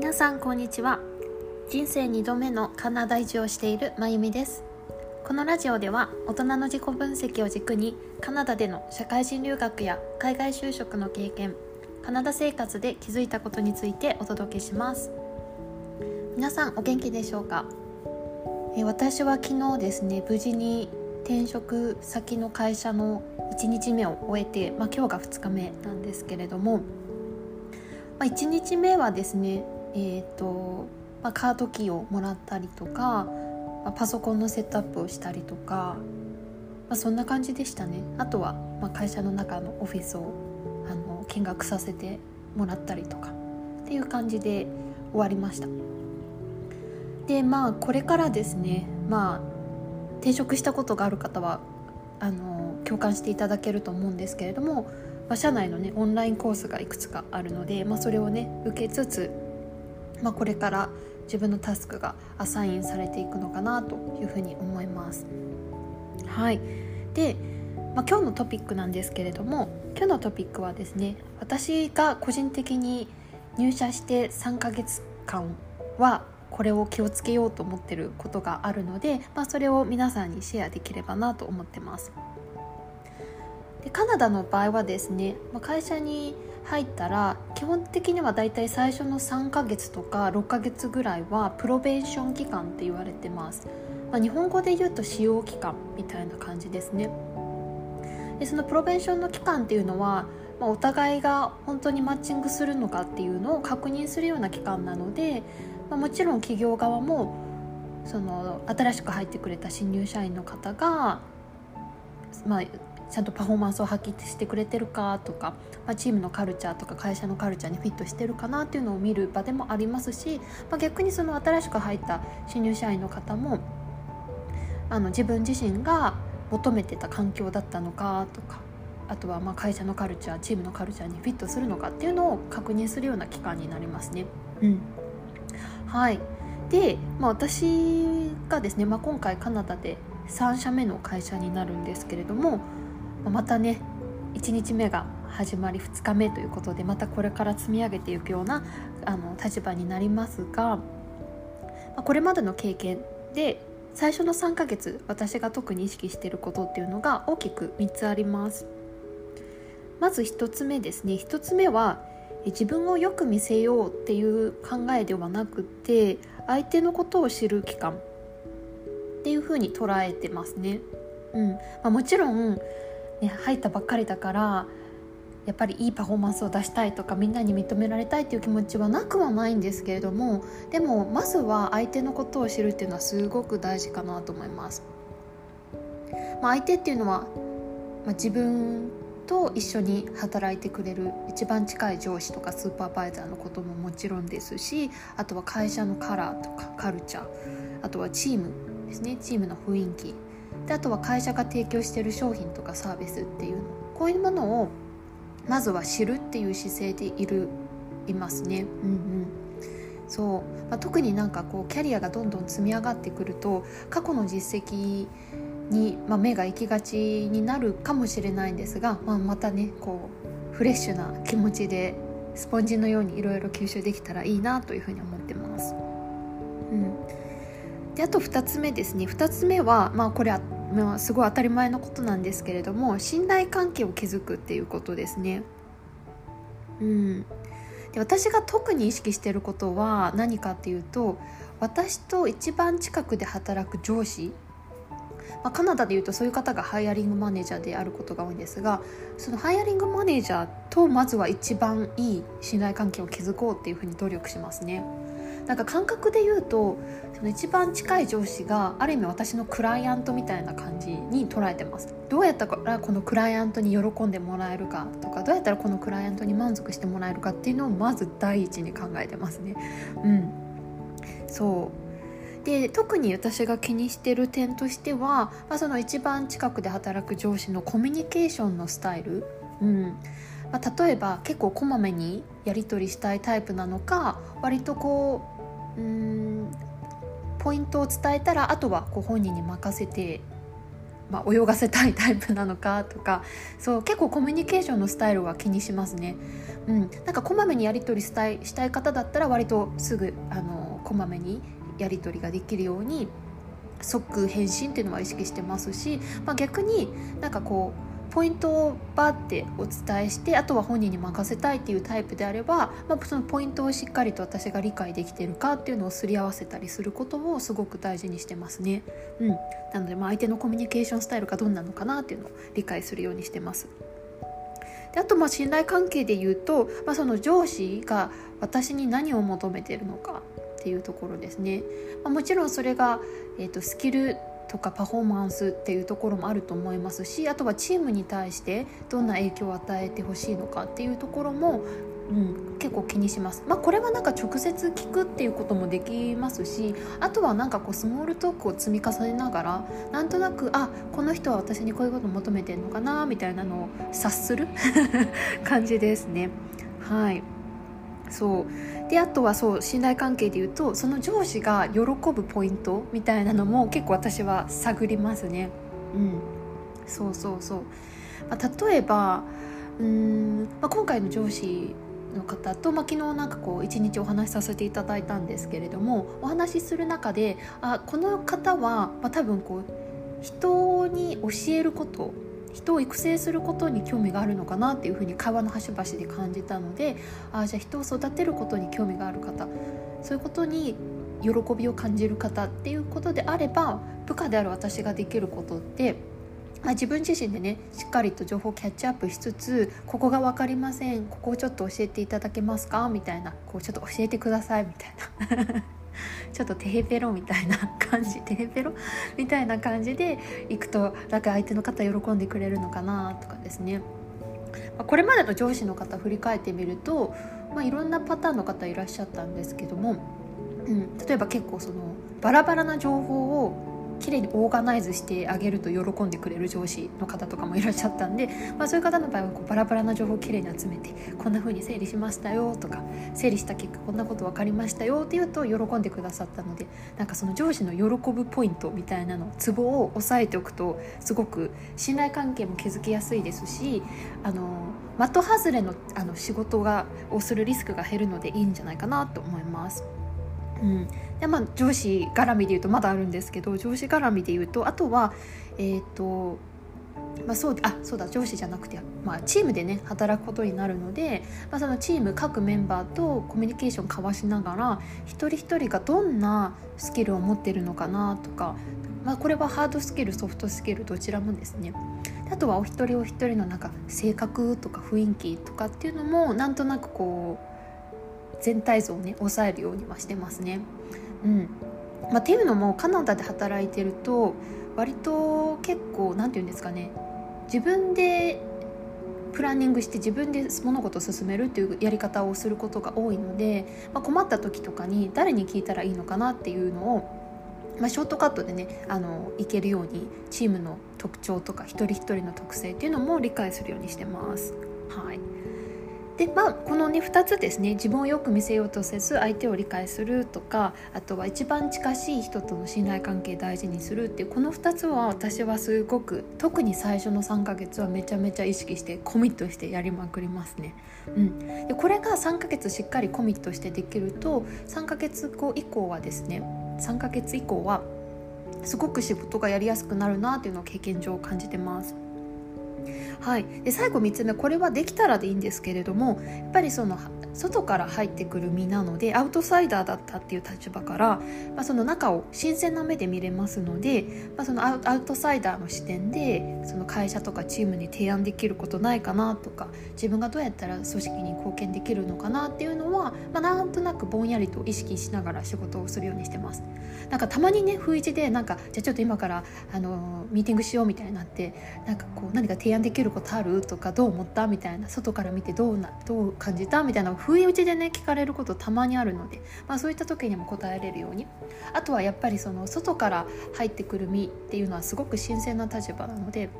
皆さんこんにちは。人生2度目のカナダ移住をしているまゆみです。このラジオでは大人の自己分析を軸にカナダでの社会人留学や海外就職の経験、カナダ生活で気づいたことについてお届けします。皆さんお元気でしょうか？私は昨日ですね、無事に転職先の会社の1日目を終えて、今日が2日目なんですけれども、1日目はですね、カードキーをもらったりとか、パソコンのセットアップをしたりとか、そんな感じでしたね。あとは、会社の中のオフィスを見学させてもらったりとかっていう感じで終わりました。で、これからですね、転職したことがある方は共感していただけると思うんですけれども、社内のねオンラインコースがいくつかあるので、それをね受けつつ、これから自分のタスクがアサインされていくのかなというふうに思います。はい。で、今日のトピックなんですけれども、今日のトピックはですね、私が個人的に入社して3ヶ月間はこれを気をつけようと思ってることがあるので、それを皆さんにシェアできればなと思ってます。で、カナダの場合はですね、会社に入ったら基本的にはだいたい最初の3ヶ月とか6ヶ月ぐらいはプロベーション期間って言われてます。日本語で言うと試用期間みたいな感じですね。で、そのプロベーションの期間っていうのは、お互いが本当にマッチングするのかっていうのを確認するような期間なので、もちろん企業側もその新しく入ってくれた新入社員の方が、ちゃんとパフォーマンスを発揮してくれてるかとか、チームのカルチャーとか会社のカルチャーにフィットしてるかなっていうのを見る場でもありますし、逆にその新しく入った新入社員の方も自分自身が求めてた環境だったのかとか、あとは会社のカルチャー、チームのカルチャーにフィットするのかっていうのを確認するような期間になりますね。はい。で、私がですね、今回カナダで3社目の会社になるんですけれども、またね1日目が始まり2日目ということで、またこれから積み上げていくような立場になりますが、これまでの経験で最初の3ヶ月私が特に意識していることっていうのが大きく3つあります。まず1つ目ですね。1つ目は自分をよく見せようっていう考えではなくて、相手のことを知る期間っていう風に捉えてますね。もちろん、入ったばっかりだからやっぱりいいパフォーマンスを出したいとか、みんなに認められたいっていう気持ちはなくはないんですけれども、でもまずは相手のことを知るっていうのはすごく大事かなと思います。相手っていうのは、自分と一緒に働いてくれる一番近い上司とかスーパーバイザーのことももちろんですし、あとは会社のカラーとかカルチャー、あとはチームですね、チームの雰囲気で、あとは会社が提供している商品とかサービスっていう、こういうものをまずは知るっていう姿勢でいますね。特にキャリアがどんどん積み上がってくると、過去の実績に、目が行きがちになるかもしれないんですが、またねフレッシュな気持ちでスポンジのようにいろいろ吸収できたらいいなというふうに思ってます。で、あと2つ目ですね。2つ目は、これはすごい当たり前のことなんですけれども、信頼関係を築くっていうことですね。で、私が特に意識していることは何かっていうと、私と一番近くで働く上司、カナダでいうとそういう方がハイアリングマネージャーであることが多いんですが、そのハイアリングマネージャーとまずは一番いい信頼関係を築こうっていうふうに努力しますね。感覚で言うと、その一番近い上司がある意味私のクライアントみたいな感じに捉えてます。どうやったらこのクライアントに喜んでもらえるかとか、どうやったらこのクライアントに満足してもらえるかっていうのをまず第一に考えてますね。で、特に私が気にしてる点としては、その一番近くで働く上司のコミュニケーションのスタイル、例えば結構こまめにやり取りしたいタイプなのか、割とポイントを伝えたらあとは本人に任せて泳がせたいタイプなのかとか、そう結構コミュニケーションのスタイルは気にしますね。なんかこまめにやり取りしたい方だったら割とすぐこまめにやり取りができるように即返信っていうのは意識してますし、逆になんかこうポイントをバーってお伝えして、あとは本人に任せたいっていうタイプであれば、そのポイントをしっかりと私が理解できているかっていうのをすり合わせたりすることもすごく大事にしてますね。なので相手のコミュニケーションスタイルがどんなのかなっていうのを理解するようにしてます。であと信頼関係で言うと、その上司が私に何を求めているのかっていうところですね。もちろんそれが、スキルとかパフォーマンスっていうところもあると思いますし、あとはチームに対してどんな影響を与えてほしいのかっていうところも、結構気にします。これはなんか直接聞くっていうこともできますし、あとはなんかこうスモールトークを積み重ねながら、なんとなくこの人は私にこういうことを求めてるのかなみたいなのを察する感じですね。であとは信頼関係でいうと、その上司が喜ぶポイントみたいなのも結構私は探りますね。例えば今回の上司の方と、昨日なんかこう一日お話しさせていただいたんですけれども、お話しする中でこの方は、多分こう人に教えること、人を育成することに興味があるのかなっていうふうに会話の端々で感じたので、じゃあ人を育てることに興味がある方、そういうことに喜びを感じる方っていうことであれば、部下である私ができることって、自分自身でねしっかりと情報をキャッチアップしつつ、ここが分かりません、ここをちょっと教えていただけますかみたいな、こうちょっと教えてくださいみたいなちょっとテヘペロみたいな感じ、テヘペロみたいな感じで行くと、なんか相手の方喜んでくれるのかなとかですね。これまでの上司の方振り返ってみると、いろんなパターンの方いらっしゃったんですけども、例えば結構そのバラバラな情報をきれいにオーガナイズしてあげると喜んでくれる上司の方とかもいらっしゃったんで、そういう方の場合はこうバラバラな情報をきれいに集めて、こんな風に整理しましたよとか、整理した結果こんなこと分かりましたよっていうと喜んでくださったので、なんかその上司の喜ぶポイントみたいなの、ツボを押さえておくとすごく信頼関係も築きやすいですし、的外れの、仕事をするリスクが減るのでいいんじゃないかなと思います。で上司絡みでいうとまだあるんですけど、上司絡みでいうと、あとは上司じゃなくて、チームでね働くことになるので、そのチーム各メンバーとコミュニケーション交わしながら、一人一人がどんなスキルを持ってるのかなとか、これはハードスキルソフトスキルどちらもですね。あとはお一人お一人のなんか性格とか雰囲気とかっていうのも、なんとなくこう全体像をね抑えるようにはしてますね。っていうのもカナダで働いてると割と結構なんていうんですかね、自分でプランニングして自分で物事を進めるっていうやり方をすることが多いので、困った時とかに誰に聞いたらいいのかなっていうのを、ショートカットでねいけるようにチームの特徴とか一人一人の特性っていうのも理解するようにしてます。でこのね2つですね、自分をよく見せようとせず相手を理解するとか、あとは一番近しい人との信頼関係大事にするっていう、この2つは私はすごく、特に最初の3ヶ月はめちゃめちゃ意識してコミットしてやりまくりますね。でこれが3ヶ月しっかりコミットしてできると、3ヶ月以降はすごく仕事がやりやすくなるなっていうのを経験上感じてます。で最後3つ目、これはできたらでいいんですけれども、やっぱりその外から入ってくる身なので、アウトサイダーだったっていう立場から、その中を新鮮な目で見れますので、そのアウトサイダーの視点でその会社とかチームに提案できることないかなとか、自分がどうやったら組織に貢献できるのかなっていうのは、なんとなくぼんやりと意識しながら仕事をするようにしてます。なんかたまにね不意打ちで、なんかじゃあちょっと今からミーティングしようみたいになって、なんかこう何か提案できることあるとか、どう思ったみたいな、外から見てどう感じたみたいな不意打ちでね聞かれることたまにあるので、そういった時にも答えれるように。あとはやっぱりその外から入ってくる身っていうのはすごく新鮮な立場なので、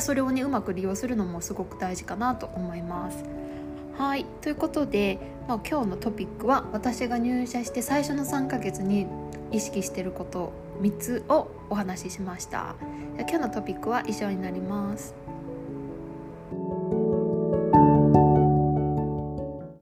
それをねうまく利用するのもすごく大事かなと思います。ということで、今日のトピックは、私が入社して最初の3ヶ月に意識してること3つをお話ししました。今日のトピックは以上になります。